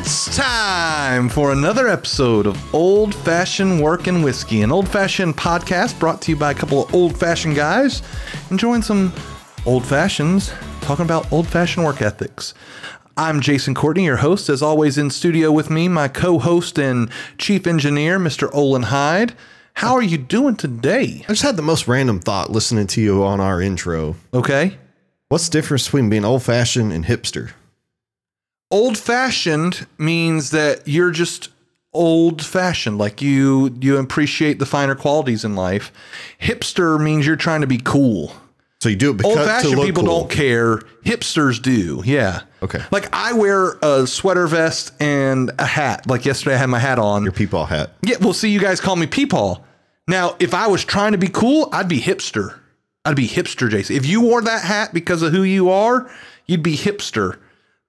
It's time for another episode of Old Fashioned Work and Whiskey, an old-fashioned podcast brought to you by a couple of old-fashioned guys enjoying some old fashions, talking about old-fashioned work ethics. I'm Jason Courtney, your host. As always, in studio with me, my co-host and chief engineer, Mr. Olin Hyde. How are you doing today? I just had the most random thought listening to you on our intro. Okay. What's the difference between being old-fashioned and hipster? Old-fashioned means that you're just old-fashioned, like you appreciate the finer qualities in life. Hipster means you're trying to be cool. So you do it because old-fashioned people don't care. Hipsters do. Yeah. Okay. Like I wear a sweater vest and a hat. Like yesterday I had my hat on. Your peepaw hat. Yeah. Well, see, you guys call me peepaw. Now, if I was trying to be cool, I'd be hipster. I'd be hipster, Jason. If you wore that hat because of who you are, you'd be hipster.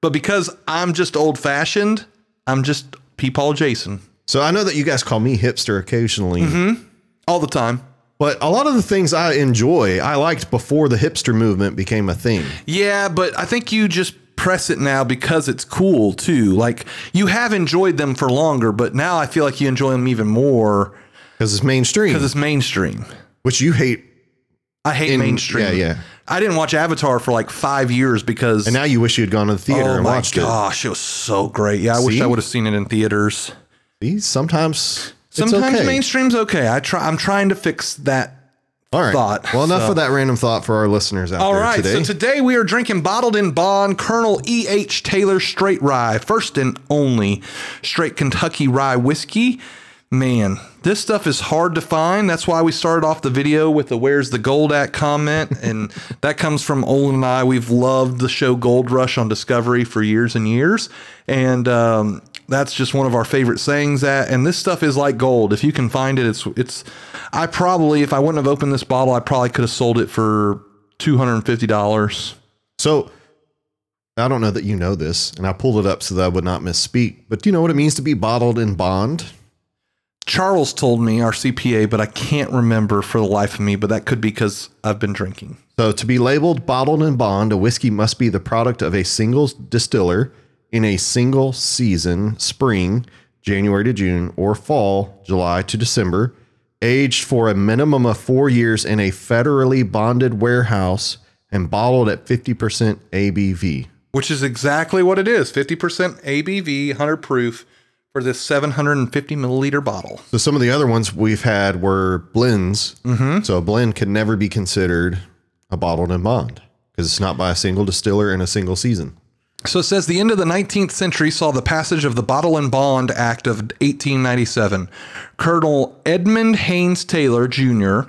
But because I'm just old fashioned, I'm just peepaw Jason. So I know that you guys call me hipster occasionally. Mm-hmm. All the time. But a lot of the things I enjoy, I liked before the hipster movement became a thing. Yeah, but I think you just press it now because it's cool, too. Like, you have enjoyed them for longer, but now I feel like you enjoy them even more. Because it's mainstream. Which you hate. I hate mainstream. Yeah, yeah. I didn't watch Avatar for like 5 years because... And now you wish you had gone to the theater and watched it. Oh, my gosh. It was so great. Yeah, I wish I would have seen it in theaters. See, Sometimes okay. Mainstream's okay. I'm trying to fix that thought. Well, enough of that random thought for our listeners out there today. All right, so today we are drinking bottled in bond Colonel E.H. Taylor Straight Rye, first and only straight Kentucky rye whiskey. Man, this stuff is hard to find. That's why we started off the video with the "Where's the Gold at?" comment, and that comes from Olin and I. We've loved the show Gold Rush on Discovery for years and years, and that's just one of our favorite sayings and this stuff is like gold. If you can find it, it's, I probably, if I wouldn't have opened this bottle, I probably could have sold it for $250. So I don't know that you know this, and I pulled it up so that I would not misspeak, but do you know what it means to be bottled in bond? Charles told me, our CPA, but I can't remember for the life of me, but that could be because I've been drinking. So to be labeled bottled in bond, a whiskey must be the product of a single distiller in a single season, spring, January to June, or fall, July to December, aged for a minimum of 4 years in a federally bonded warehouse and bottled at 50% ABV. Which is exactly what it is. 50% ABV, 100 proof for this 750 milliliter bottle. So some of the other ones we've had were blends. Mm-hmm. So a blend can never be considered a bottled in bond because it's not by a single distiller in a single season. So it says the end of the 19th century saw the passage of the Bottle and Bond Act of 1897. Colonel Edmund Haynes Taylor, Jr.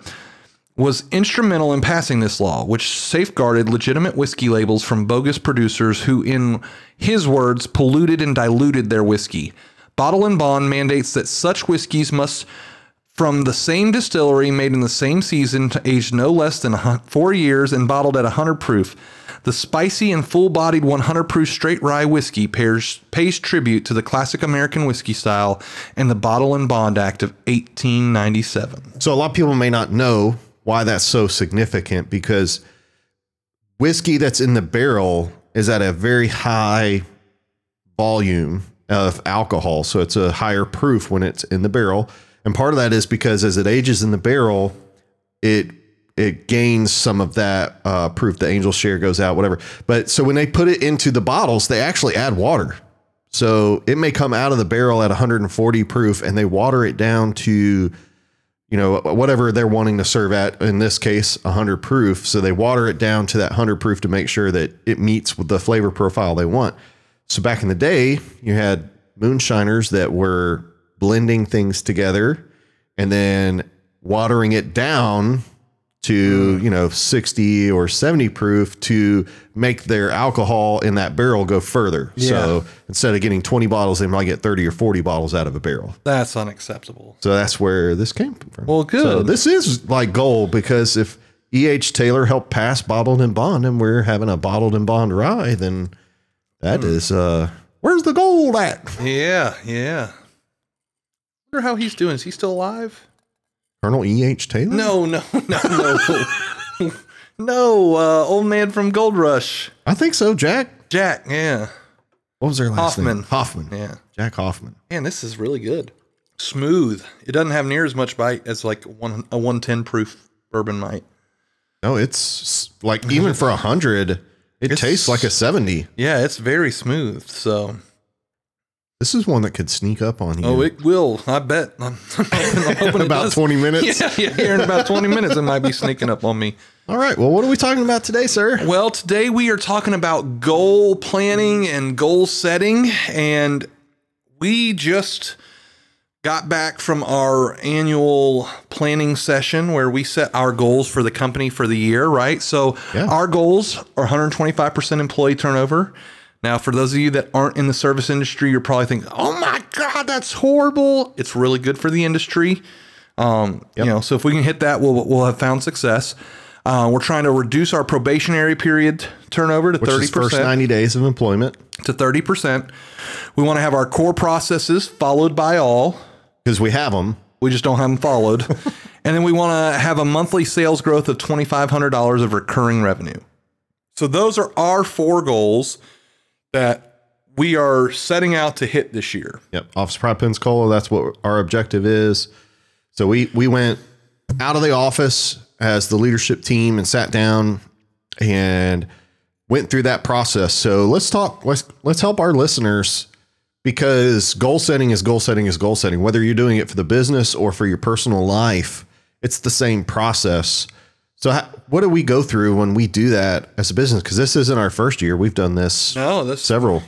was instrumental in passing this law, which safeguarded legitimate whiskey labels from bogus producers who, in his words, polluted and diluted their whiskey. Bottle and Bond mandates that such whiskeys must, from the same distillery, made in the same season, aged no less than 4 years and bottled at 100 proof. The spicy and full-bodied 100 proof straight rye whiskey pays tribute to the classic American whiskey style and the Bottle and Bond Act of 1897. So a lot of people may not know why that's so significant, because whiskey that's in the barrel is at a very high volume of alcohol. So it's a higher proof when it's in the barrel. And part of that is because as it ages in the barrel, it gains some of that proof. The angel share goes out, whatever. But so when they put it into the bottles, they actually add water. So it may come out of the barrel at 140 proof and they water it down to, you know, whatever they're wanting to serve at, in this case, 100 proof. So they water it down to that 100 proof to make sure that it meets with the flavor profile they want. So back in the day, you had moonshiners that were blending things together and then watering it down to, you know, 60 or 70 proof to make their alcohol in that barrel go further. Yeah. So instead of getting 20 bottles, they might get 30 or 40 bottles out of a barrel. That's unacceptable. So that's where this came from. Well, good. So this is like gold, because if E.H. Taylor helped pass bottled and bond and we're having a bottled and bond rye, then that is, where's the gold at? Yeah. Yeah. I wonder how he's doing. Is he still alive? Colonel E.H. Taylor? No. No, old man from Gold Rush. I think so, Jack. Yeah. What was their last name? Hoffman. Yeah. Jack Hoffman. Man, this is really good. Smooth. It doesn't have near as much bite as like a 110 proof bourbon might. No, it's like even for 100, it tastes like a 70. Yeah, it's very smooth. So this is one that could sneak up on you. Oh, it will. I bet. I'm hoping in about 20 minutes. Yeah, here in about 20 minutes, it might be sneaking up on me. All right. Well, what are we talking about today, sir? Well, today we are talking about goal planning and goal setting. And we just got back from our annual planning session where we set our goals for the company for the year, right? So Our goals are 125% employee turnover. Now, for those of you that aren't in the service industry, you're probably thinking, oh my God, that's horrible. It's really good for the industry. So if we can hit that, we'll have found success. We're trying to reduce our probationary period turnover to 30%. Which is first 90 days of employment. To 30%. We want to have our core processes followed by all. Because we have them. We just don't have them followed. And then we want to have a monthly sales growth of $2,500 of recurring revenue. So those are our four goals that we are setting out to hit this year. Yep. Office Pride Pensacola, that's what our objective is. So we went out of the office as the leadership team and sat down and went through that process. So let's help our listeners, because goal setting is goal setting. Whether you're doing it for the business or for your personal life, it's the same process. So what do we go through when we do that as a business? Because this isn't our first year. We've done this. No, that's several.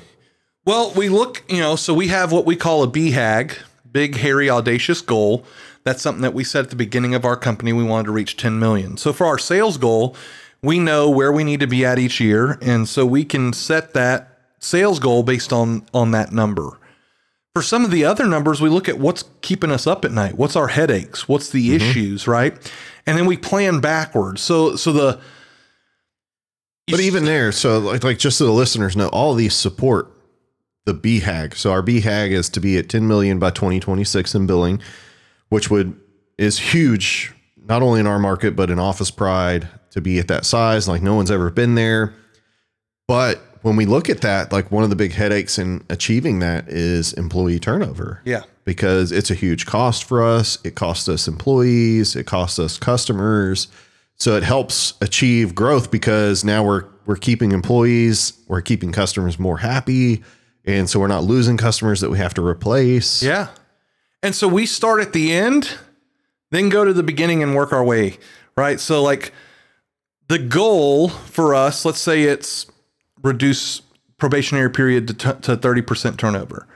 Well, we look, so we have what we call a BHAG, big, hairy, audacious goal. That's something that we set at the beginning of our company. We wanted to reach 10 million. So for our sales goal, we know where we need to be at each year. And so we can set that sales goal based on that number. For some of the other numbers, we look at what's keeping us up at night. What's our headaches? What's the issues, right? And then we plan backwards. So just so the listeners know, all these support the BHAG. So our BHAG is to be at 10 million by 2026 in billing, which is huge, not only in our market, but in Office Pride to be at that size. Like no one's ever been there. But when we look at that, like one of the big headaches in achieving that is employee turnover. Yeah. Because it's a huge cost for us. It costs us employees. It costs us customers. So it helps achieve growth, because now we're keeping employees, we're keeping customers more happy. And so we're not losing customers that we have to replace. Yeah. And so we start at the end, then go to the beginning and work our way, right? So like the goal for us, let's say it's reduce probationary period to 30% turnover.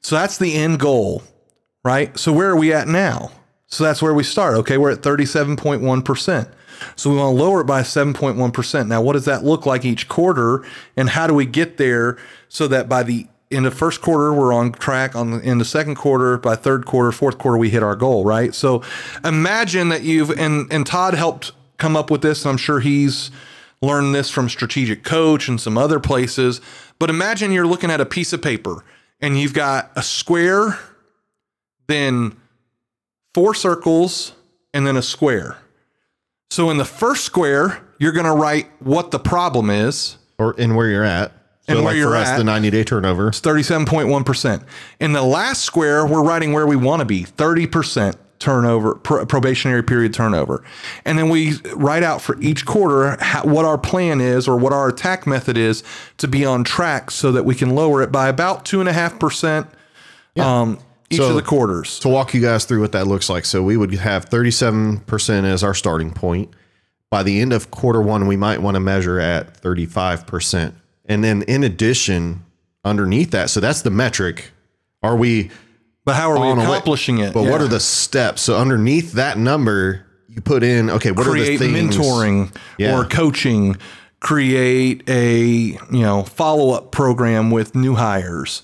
So that's the end goal, right? So where are we at now? So that's where we start. Okay, we're at 37.1%. So we want to lower it by 7.1%. Now, what does that look like each quarter? And how do we get there so that by the in the first quarter, we're on track in the second quarter, by third quarter, fourth quarter, we hit our goal, right? So imagine that and Todd helped come up with this, and I'm sure he's learned this from Strategic Coach and some other places, but imagine you're looking at a piece of paper and you've got a square, then four circles, and then a square. So in the first square, you're going to write what the problem is. Or where you're at. So like for us, the 90-day turnover. It's 37.1%. In the last square, we're writing where we want to be, 30% turnover, probationary period turnover. And then we write out for each quarter what our plan is or what our attack method is to be on track so that we can lower it by about 2.5% each of the quarters. To walk you guys through what that looks like. So we would have 37% as our starting point. By the end of quarter one, we might want to measure at 35%. And then in addition, underneath that, so that's the metric. How are we accomplishing it? But what are the steps? So underneath that number, you put in, okay, what create are the things? Mentoring or coaching, create a, follow-up program with new hires,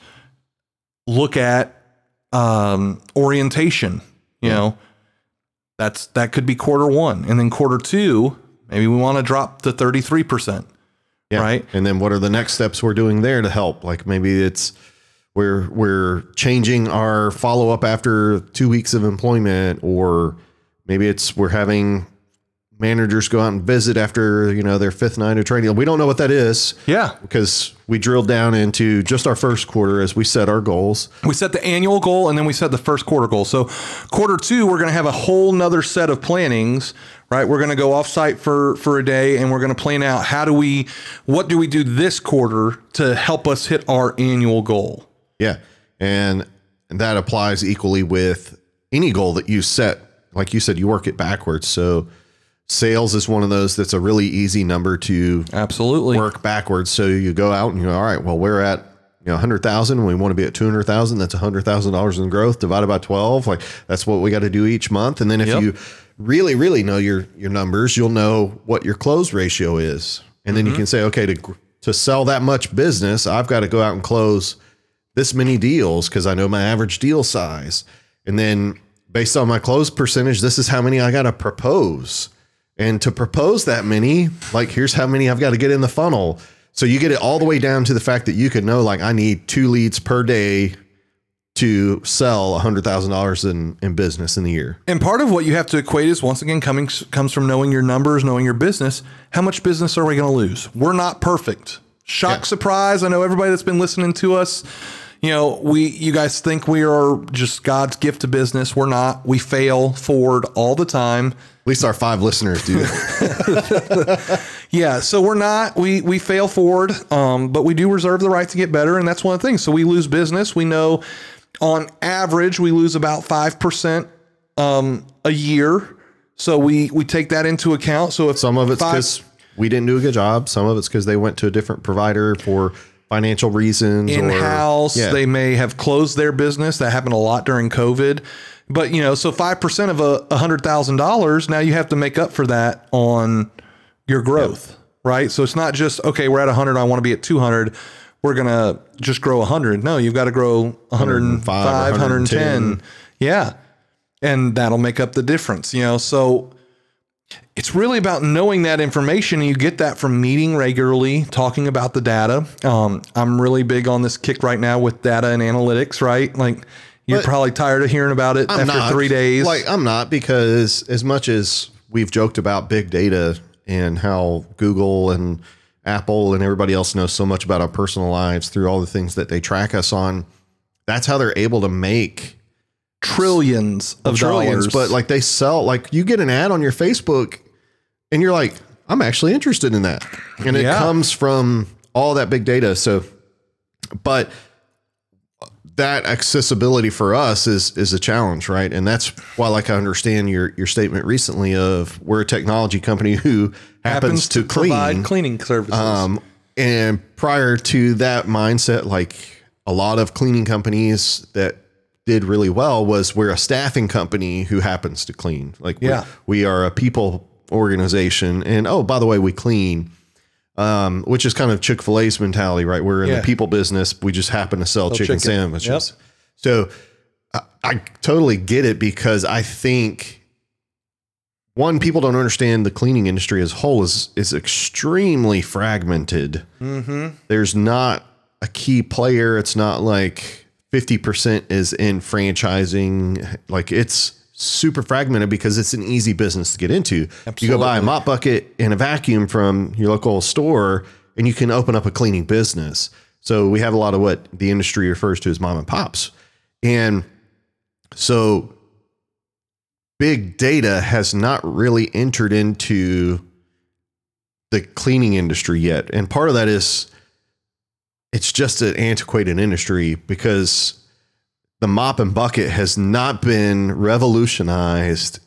look at orientation, that could be quarter one. And then quarter two, maybe we want to drop to 33%. Yeah. Right. And then what are the next steps we're doing there to help? Like maybe it's we're changing our follow up after 2 weeks of employment, or maybe it's we're having managers go out and visit after, you know, their fifth night of training. We don't know what that is. Yeah. Because we drilled down into just our first quarter as we set our goals. We set the annual goal and then we set the first quarter goal. So quarter two, we're going to have a whole nother set of plannings, right? We're going to go off site for a day and we're going to plan out what do we do this quarter to help us hit our annual goal? Yeah. And that applies equally with any goal that you set. Like you said, you work it backwards. So sales is one of those that's a really easy number to absolutely work backwards. So you go out and you go, all right, well, we're at 100,000. We want to be at 200,000. That's $100,000 in growth divided by 12. Like that's what we got to do each month. And then if you really, really know your numbers, you'll know what your close ratio is. And then you can say, okay, to sell that much business, I've got to go out and close this many deals because I know my average deal size. And then based on my close percentage, this is how many I got to propose. And to propose that many, like, here's how many I've got to get in the funnel. So you get it all the way down to the fact that you could know, like, I need 2 leads per day to sell $100,000 in business in the year. And part of what you have to equate is, once again, comes from knowing your numbers, knowing your business. How much business are we going to lose? We're not perfect. Shock, surprise. I know everybody that's been listening to us, you guys think we are just God's gift to business. We're not. We fail forward all the time. At least our 5 listeners do. Yeah. So we're not, we fail forward, but we do reserve the right to get better. And that's one of the things. So we lose business. We know on average, we lose about 5%, a year. So we take that into account. So if some of it's because we didn't do a good job, some of it's because they went to a different provider for financial reasons, in-house, they may have closed their business. That happened a lot during COVID, but so 5% of $100,000, now you have to make up for that on your growth, right? So it's not just, okay, we're at 100. I want to be at 200. We're going to just grow 100. No, you've got to grow 105, 110. Yeah. And that'll make up the difference, so it's really about knowing that information, and you get that from meeting regularly, talking about the data. I'm really big on this kick right now with data and analytics, right? Like, you're probably tired of hearing about it after 3 days. Like, I'm not, because as much as we've joked about big data and how Google and Apple and everybody else knows so much about our personal lives through all the things that they track us on, that's how they're able to make trillions of dollars. But like, they sell, like, you get an ad on your Facebook and you're like, I'm actually interested in that. And it comes from all that big data. So, but that accessibility for us is a challenge, right? And that's why, like, I understand your statement recently of, we're a technology company who happens to provide cleaning services. And prior to that mindset, like, a lot of cleaning companies that did really well was, we're a staffing company who happens to clean. Like, we are a people organization, and, oh, by the way, we clean, which is kind of Chick-fil-A's mentality, right? We're in the people business. We just happen to sell chicken sandwiches. Yep. So I totally get it, because I think, one, people don't understand the cleaning industry as a whole is extremely fragmented. Mm-hmm. There's not a key player. It's not like 50% is in franchising. Like, it's super fragmented because it's an easy business to get into. Absolutely. You go buy a mop bucket and a vacuum from your local store and you can open up a cleaning business. So we have a lot of what the industry refers to as mom and pops. And so big data has not really entered into the cleaning industry yet. And part of that is, it's just an antiquated industry, because the mop and bucket has not been revolutionized.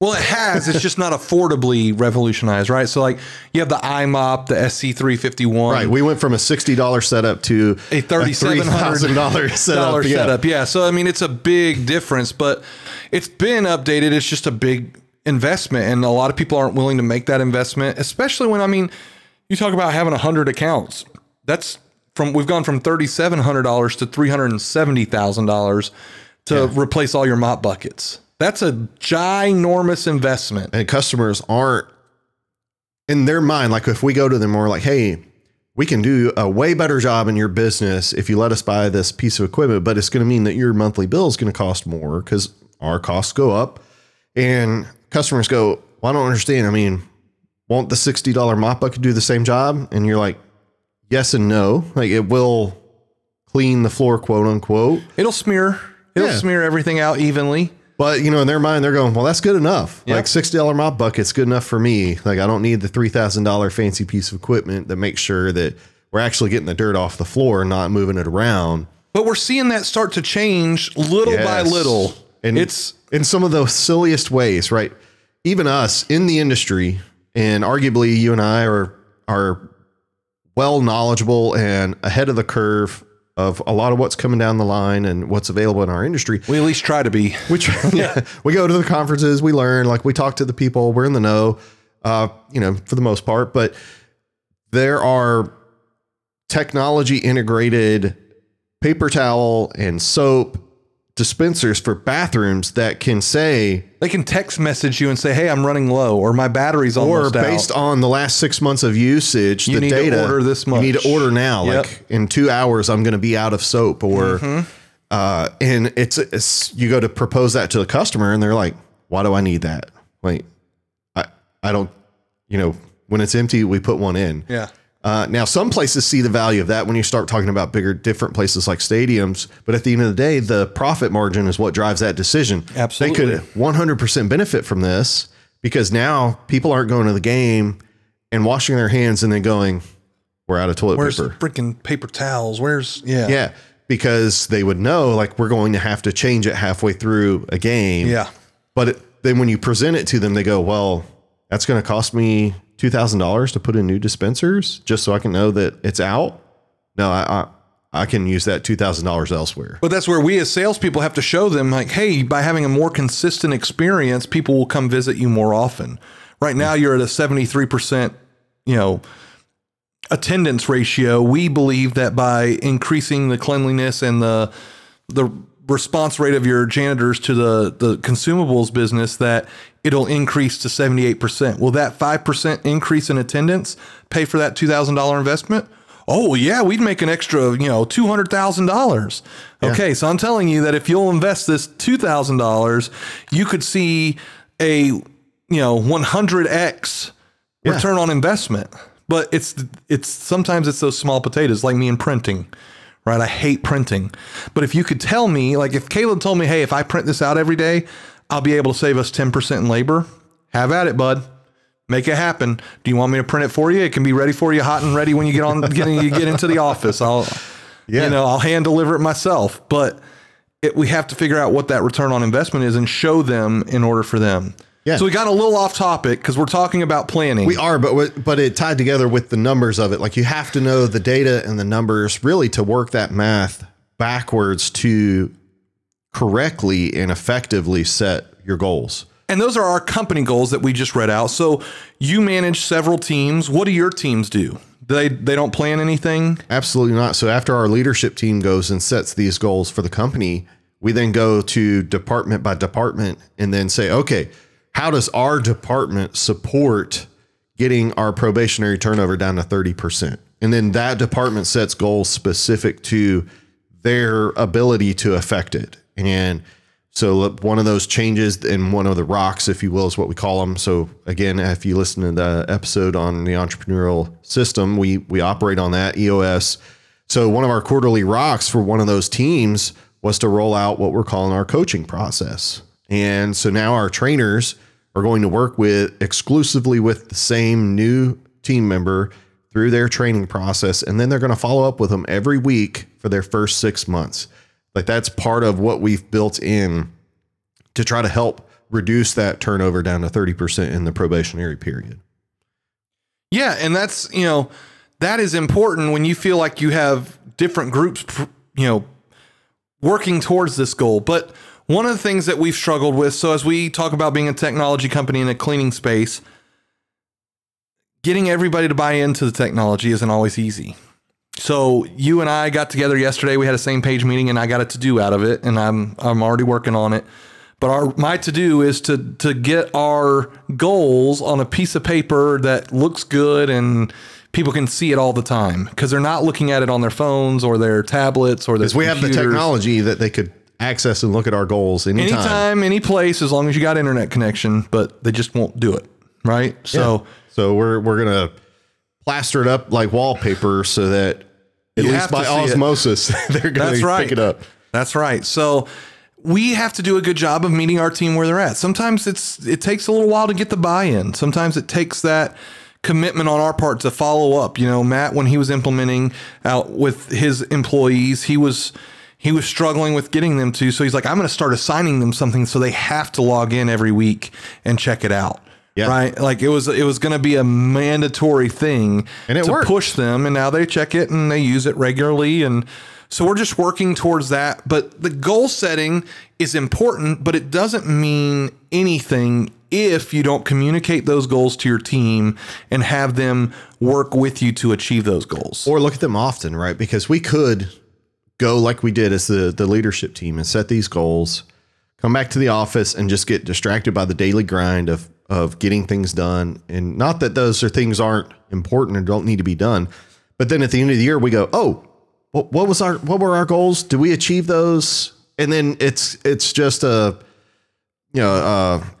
Well, it has. It's just not affordably revolutionized, right? So, like, you have the IMOP, the SC 351. Right. We went from a $60 setup to a $3,700 setup. Yeah. So, I mean, it's a big difference, but it's been updated. It's just a big investment, and a lot of people aren't willing to make that investment, especially when, I mean, you talk about having 100 accounts. That's we've gone from $3,700 to $370,000 to replace all your mop buckets. That's a ginormous investment. And customers aren't, in their mind, like, if we go to them, we're like, hey, we can do a way better job in your business if you let us buy this piece of equipment, but it's going to mean that your monthly bill is going to cost more because our costs go up. And customers go, well, I don't understand. I mean, won't the $60 mop bucket do the same job? And you're like, yes and no. Like, it will clean the floor, quote unquote. It'll smear. It'll smear everything out evenly. But, you know, in their mind, they're going, well, that's good enough. Yeah. Like, $60 mop bucket's good enough for me. Like, I don't need the $3,000 fancy piece of equipment that makes sure that we're actually getting the dirt off the floor and not moving it around. But we're seeing that start to change little by little. And it's in some of the silliest ways, right? Even us in the industry, and arguably you and I are well knowledgeable and ahead of the curve of a lot of what's coming down the line and what's available in our industry. We at least try to be. We go to the conferences, we learn, like we talk to the people, we're in the know, you know, for the most part. But there are technology integrated paper towel and soap dispensers for bathrooms that can say, they can text message you and say, hey, I'm running low, or my battery's almost out. Or based on the last 6 months of usage, the data, you need to order this much. You need to order now. Yep. Like in 2 hours, I'm going to be out of soap. Or, and it's, you go to propose that to the customer and they're like, why do I need that? Like, I don't, you know, when it's empty, we put one in. Yeah. Now, some places see the value of that when you start talking about bigger, different places like stadiums. But at the end of the day, the profit margin is what drives that decision. Absolutely. They could 100% benefit from this, because now people aren't going to the game and washing their hands and then going, we're out of toilet paper. Where's freaking paper towels? Where's Yeah. Because they would know, like, we're going to have to change it halfway through a game. Yeah. But then when you present it to them, they go, well, that's going to cost me $2,000 to put in new dispensers just so I can know that it's out. No, I can use that $2,000 elsewhere. But that's where we as salespeople have to show them, like, hey, by having a more consistent experience, people will come visit you more often. Right now, you're at a 73%, you know, attendance ratio. We believe that by increasing the cleanliness and the response rate of your janitors to the consumables business, that it'll increase to 78%. Will that 5% increase in attendance pay for that $2,000 investment? Oh yeah. We'd make an extra, you know, $200,000. Okay. Yeah. So I'm telling you that if you'll invest this $2,000, you could see a, you know, 100x return on investment. But it's sometimes it's those small potatoes, like me in printing. Right. I hate printing. But if you could tell me, like if Caleb told me, hey, if I print this out every day, I'll be able to save us 10% in labor. Have at it, bud. Make it happen. Do you want me to print it for you? It can be ready for you, hot and ready when you get on, you get into the office. You know, I'll hand deliver it myself. But we have to figure out what that return on investment is and show them in order for them. Yeah. So we got a little off topic because we're talking about planning. We are, but it tied together with the numbers of it. Like you have to know the data and the numbers really to work that math backwards to correctly and effectively set your goals. And those are our company goals that we just read out. So you manage several teams. What do your teams do? They don't plan anything? Absolutely not. So after our leadership team goes and sets these goals for the company, we then go to department by department and then say, okay, how does our department support getting our probationary turnover down to 30%? And then that department sets goals specific to their ability to affect it. And so one of those changes and one of the rocks, if you will, is what we call them. So again, if you listen to the episode on the entrepreneurial system, we operate on that EOS. So one of our quarterly rocks for one of those teams was to roll out what we're calling our coaching process. And so now our trainers are going to work with exclusively with the same new team member through their training process. And then they're going to follow up with them every week for their first 6 months. Like that's part of what we've built in to try to help reduce that turnover down to 30% in the probationary period. Yeah. And that's, you know, that is important when you feel like you have different groups, you know, working towards this goal. But one of the things that we've struggled with, so as we talk about being a technology company in a cleaning space, getting everybody to buy into the technology isn't always easy. So you and I got together yesterday, we had a same page meeting and I got a to-do out of it and I'm already working on it. But my to-do is to get our goals on a piece of paper that looks good and people can see it all the time because they're not looking at it on their phones or their tablets or their computers. Because we have the technology that they could access and look at our goals anytime, any place, as long as you got internet connection, but they just won't do it. right? So we're gonna plaster it up like wallpaper so that at least by osmosis they're gonna pick it up. That's right. So we have to do a good job of meeting our team where they're at. Sometimes it takes a little while to get the buy-in. Sometimes it takes that commitment on our part to follow up. You know, Matt, when he was implementing out with his employees, he was struggling with getting them to. So he's like, I'm going to start assigning them something so they have to log in every week and check it out. Yeah. Right. Like it was going to be a mandatory thing and it worked. Push them. And now they check it and they use it regularly. And so we're just working towards that. But the goal setting is important, but it doesn't mean anything if you don't communicate those goals to your team and have them work with you to achieve those goals. Or look at them often, right? Because we could go like we did as the leadership team and set these goals, come back to the office and just get distracted by the daily grind of getting things done. And not that those are things aren't important or don't need to be done. But then at the end of the year, we go, oh, what were our goals? Did we achieve those? And then it's just a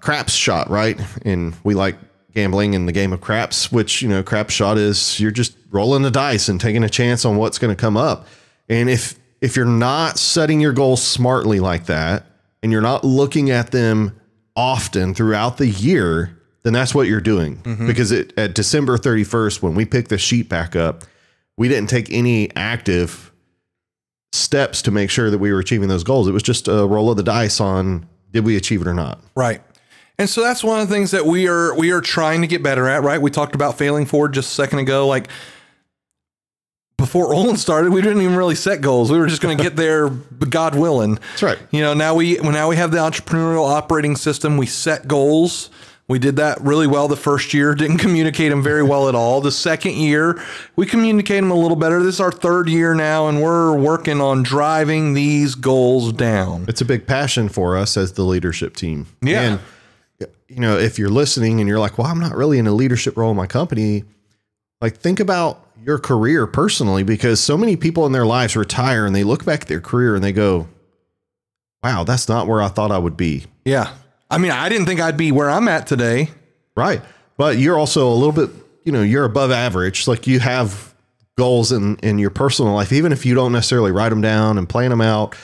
craps shot, right? And we like gambling in the game of craps, which, you know, craps shot is you're just rolling the dice and taking a chance on what's going to come up. And if you're not setting your goals smartly like that, and you're not looking at them often throughout the year, then that's what you're doing. Mm-hmm. Because at December 31st, when we pick the sheet back up, we didn't take any active steps to make sure that we were achieving those goals. It was just a roll of the dice on did we achieve it or not? Right. And so that's one of the things that we are trying to get better at, right? We talked about failing forward just a second ago. Like before Olin started, we didn't even really set goals. We were just going to get there, God willing. That's right. You know, now we have the entrepreneurial operating system. We set goals. We did that really well the first year, didn't communicate them very well at all. The second year, we communicate them a little better. This is our third year now, and we're working on driving these goals down. It's a big passion for us as the leadership team. Yeah. And, you know, if you're listening and you're like, well, I'm not really in a leadership role in my company, like think about your career personally, because so many people in their lives retire and they look back at their career and they go, wow, that's not where I thought I would be. Yeah. I mean, I didn't think I'd be where I'm at today. Right. But you're also a little bit, you know, you're above average. Like you have goals in your personal life, even if you don't necessarily write them down and plan them out.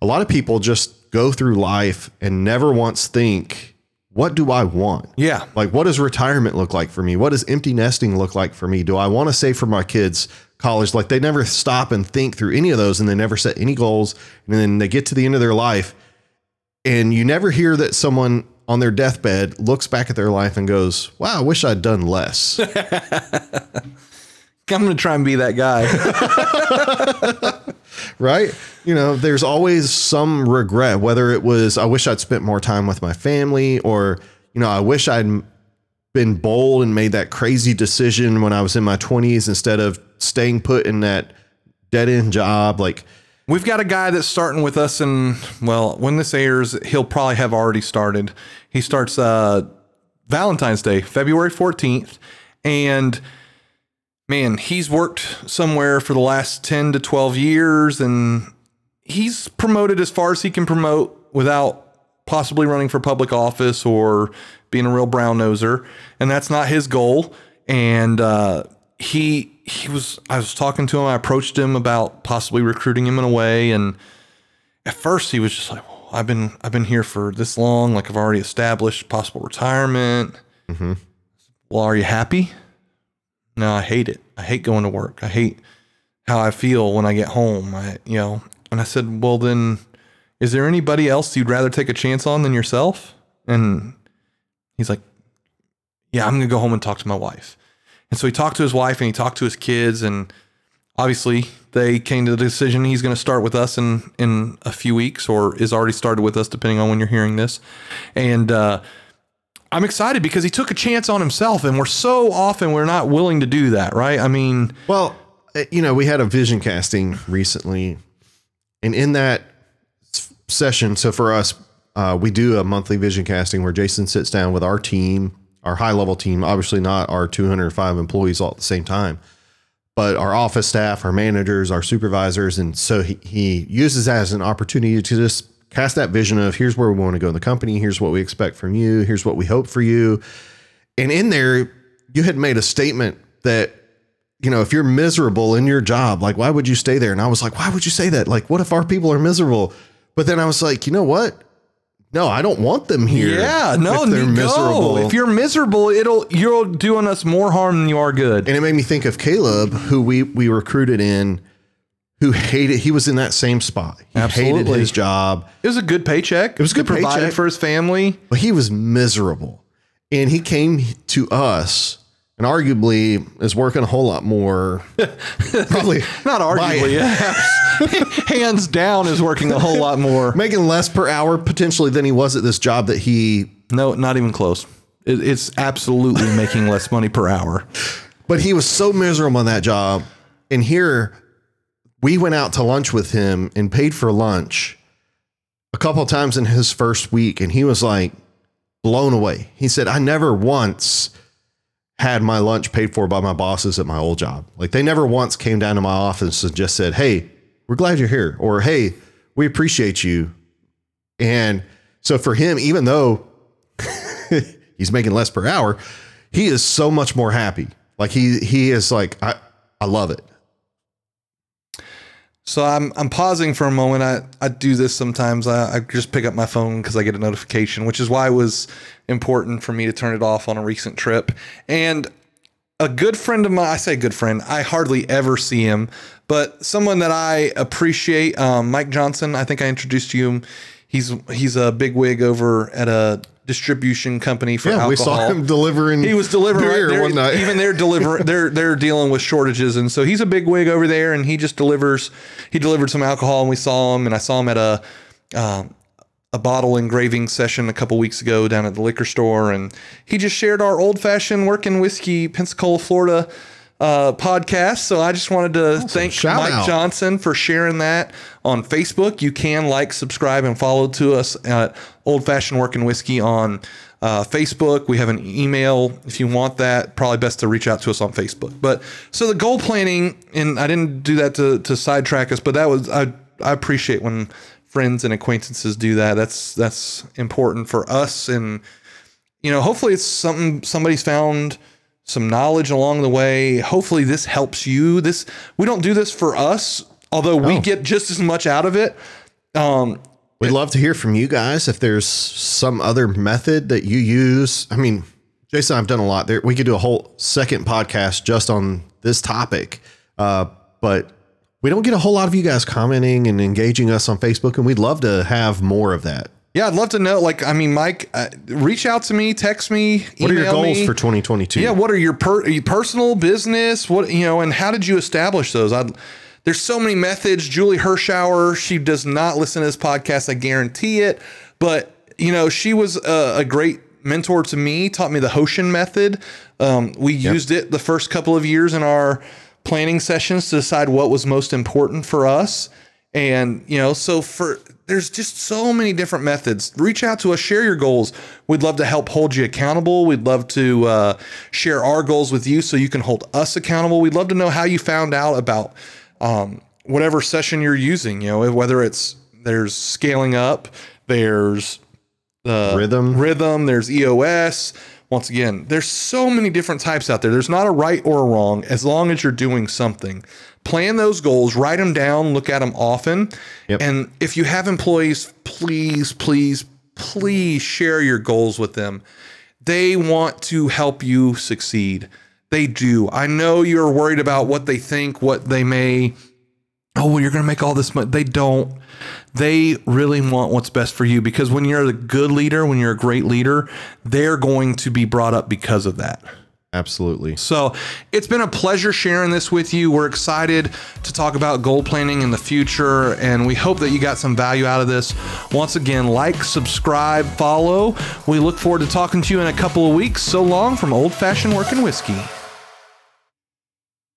A lot of people just go through life and never once think, what do I want? Yeah. Like, what does retirement look like for me? What does empty nesting look like for me? Do I want to save for my kids' college? Like they never stop and think through any of those, and they never set any goals. And then they get to the end of their life, and you never hear that someone on their deathbed looks back at their life and goes, wow, I wish I'd done less. I'm going to try and be that guy. Right. You know, there's always some regret, whether it was, I wish I'd spent more time with my family, or, you know, I wish I'd been bold and made that crazy decision when I was in my 20s instead of staying put in that dead end job. Like, we've got a guy that's starting with us, and well, when this airs, he'll probably have already started. He starts Valentine's Day, February 14th. And man, he's worked somewhere for the last 10 to 12 years, and he's promoted as far as he can promote without possibly running for public office or being a real brown noser. And that's not his goal. And, I was talking to him. I approached him about possibly recruiting him in a way. And at first he was just like, well, I've been here for this long. Like I've already established possible retirement. Mm-hmm. Well, are you happy? No, I hate it. I hate going to work. I hate how I feel when I get home. And I said, well, then is there anybody else you'd rather take a chance on than yourself? And he's like, yeah, I'm going to go home and talk to my wife. And so he talked to his wife and he talked to his kids, and obviously they came to the decision he's going to start with us in a few weeks, or is already started with us, depending on when you're hearing this. And I'm excited because he took a chance on himself, and we're not willing to do that, right? I mean, well, you know, we had a vision casting recently, and in that session, so for us, we do a monthly vision casting where Jason sits down with our team, our high level team, obviously not our 205 employees all at the same time, but our office staff, our managers, our supervisors. And so he uses that as an opportunity to just cast that vision of here's where we want to go in the company. Here's what we expect from you. Here's what we hope for you. And in there, you had made a statement that, you know, if you're miserable in your job, like, why would you stay there? And I was like, why would you say that? Like, what if our people are miserable? But then I was like, you know what? No, I don't want them here. Yeah, no, if they're miserable. If you're miserable, you're doing us more harm than you are good. And it made me think of Caleb, who we recruited in, who hated. He was in that same spot. He hated his job. It was a good paycheck. It was a good paycheck. Provided for his family, but he was miserable. And he came to us, and arguably is working a whole lot more. Probably not arguably. Hands down is working a whole lot more. Making less per hour potentially than he was at this job that he. No, not even close. It's absolutely making less money per hour. But he was so miserable on that job. And here we went out to lunch with him and paid for lunch a couple of times in his first week. And he was like, blown away. He said, I never once had my lunch paid for by my bosses at my old job. Like, they never once came down to my office and just said, hey, we're glad you're here, or hey, we appreciate you. And so for him, even though he's making less per hour, he is so much more happy. Like he is like, I love it. So I'm pausing for a moment. I do this sometimes. I just pick up my phone because I get a notification, which is why it was important for me to turn it off on a recent trip. And a good friend of mine, I say good friend, I hardly ever see him, but someone that I appreciate, Mike Johnson, I think I introduced you. He's a bigwig over at a distribution company for alcohol. We saw him delivering. He was delivering beer right one night. Even they're dealing with shortages, and so he's a bigwig over there, and he just delivers. He delivered some alcohol, and we saw him, and I saw him at a bottle engraving session a couple weeks ago down at the liquor store, and he just shared our old fashioned Working Whiskey Pensacola, Florida podcast. So I just wanted to thank Mike Johnson for sharing that on Facebook. You can like, subscribe, and follow to us at Old Fashioned Working Whiskey on Facebook. We have an email if you want that. Probably best to reach out to us on Facebook. But so the goal planning, and I didn't do that to sidetrack us, but that was I appreciate when friends and acquaintances do that. That's important for us, and you know, hopefully it's something somebody's found some knowledge along the way. Hopefully this helps you. We don't do this for us, although we get just as much out of it. We'd love to hear from you guys. If there's some other method that you use, I mean, Jason, I've done a lot there. We could do a whole second podcast just on this topic. But we don't get a whole lot of you guys commenting and engaging us on Facebook. And we'd love to have more of that. Yeah, I'd love to know. Like, I mean, Mike, reach out to me, text me, email me. What are your goals for 2022? Yeah, what are your personal business? What, you know, and how did you establish those? There's so many methods. Julie Hershauer, she does not listen to this podcast, I guarantee it. But you know, she was a great mentor to me. Taught me the Hoshin method. We used it the first couple of years in our planning sessions to decide what was most important for us. And you know, there's just so many different methods. Reach out to us, share your goals. We'd love to help hold you accountable. We'd love to share our goals with you so you can hold us accountable. We'd love to know how you found out about whatever session you're using, you know, whether it's there's Scaling Up, there's Rhythm, there's EOS. Once again, there's so many different types out there. There's not a right or a wrong as long as you're doing something. Plan those goals, write them down, look at them often. Yep. And if you have employees, please, please, please share your goals with them. They want to help you succeed. They do. I know you're worried about what they think, what they may. Oh, well, you're going to make all this money. They don't. They really want what's best for you, because when you're a good leader, when you're a great leader, they're going to be brought up because of that. Absolutely. So it's been a pleasure sharing this with you. We're excited to talk about goal planning in the future, and we hope that you got some value out of this. Once again, like, subscribe, follow. We look forward to talking to you in a couple of weeks. So long from Old Fashioned Working Whiskey.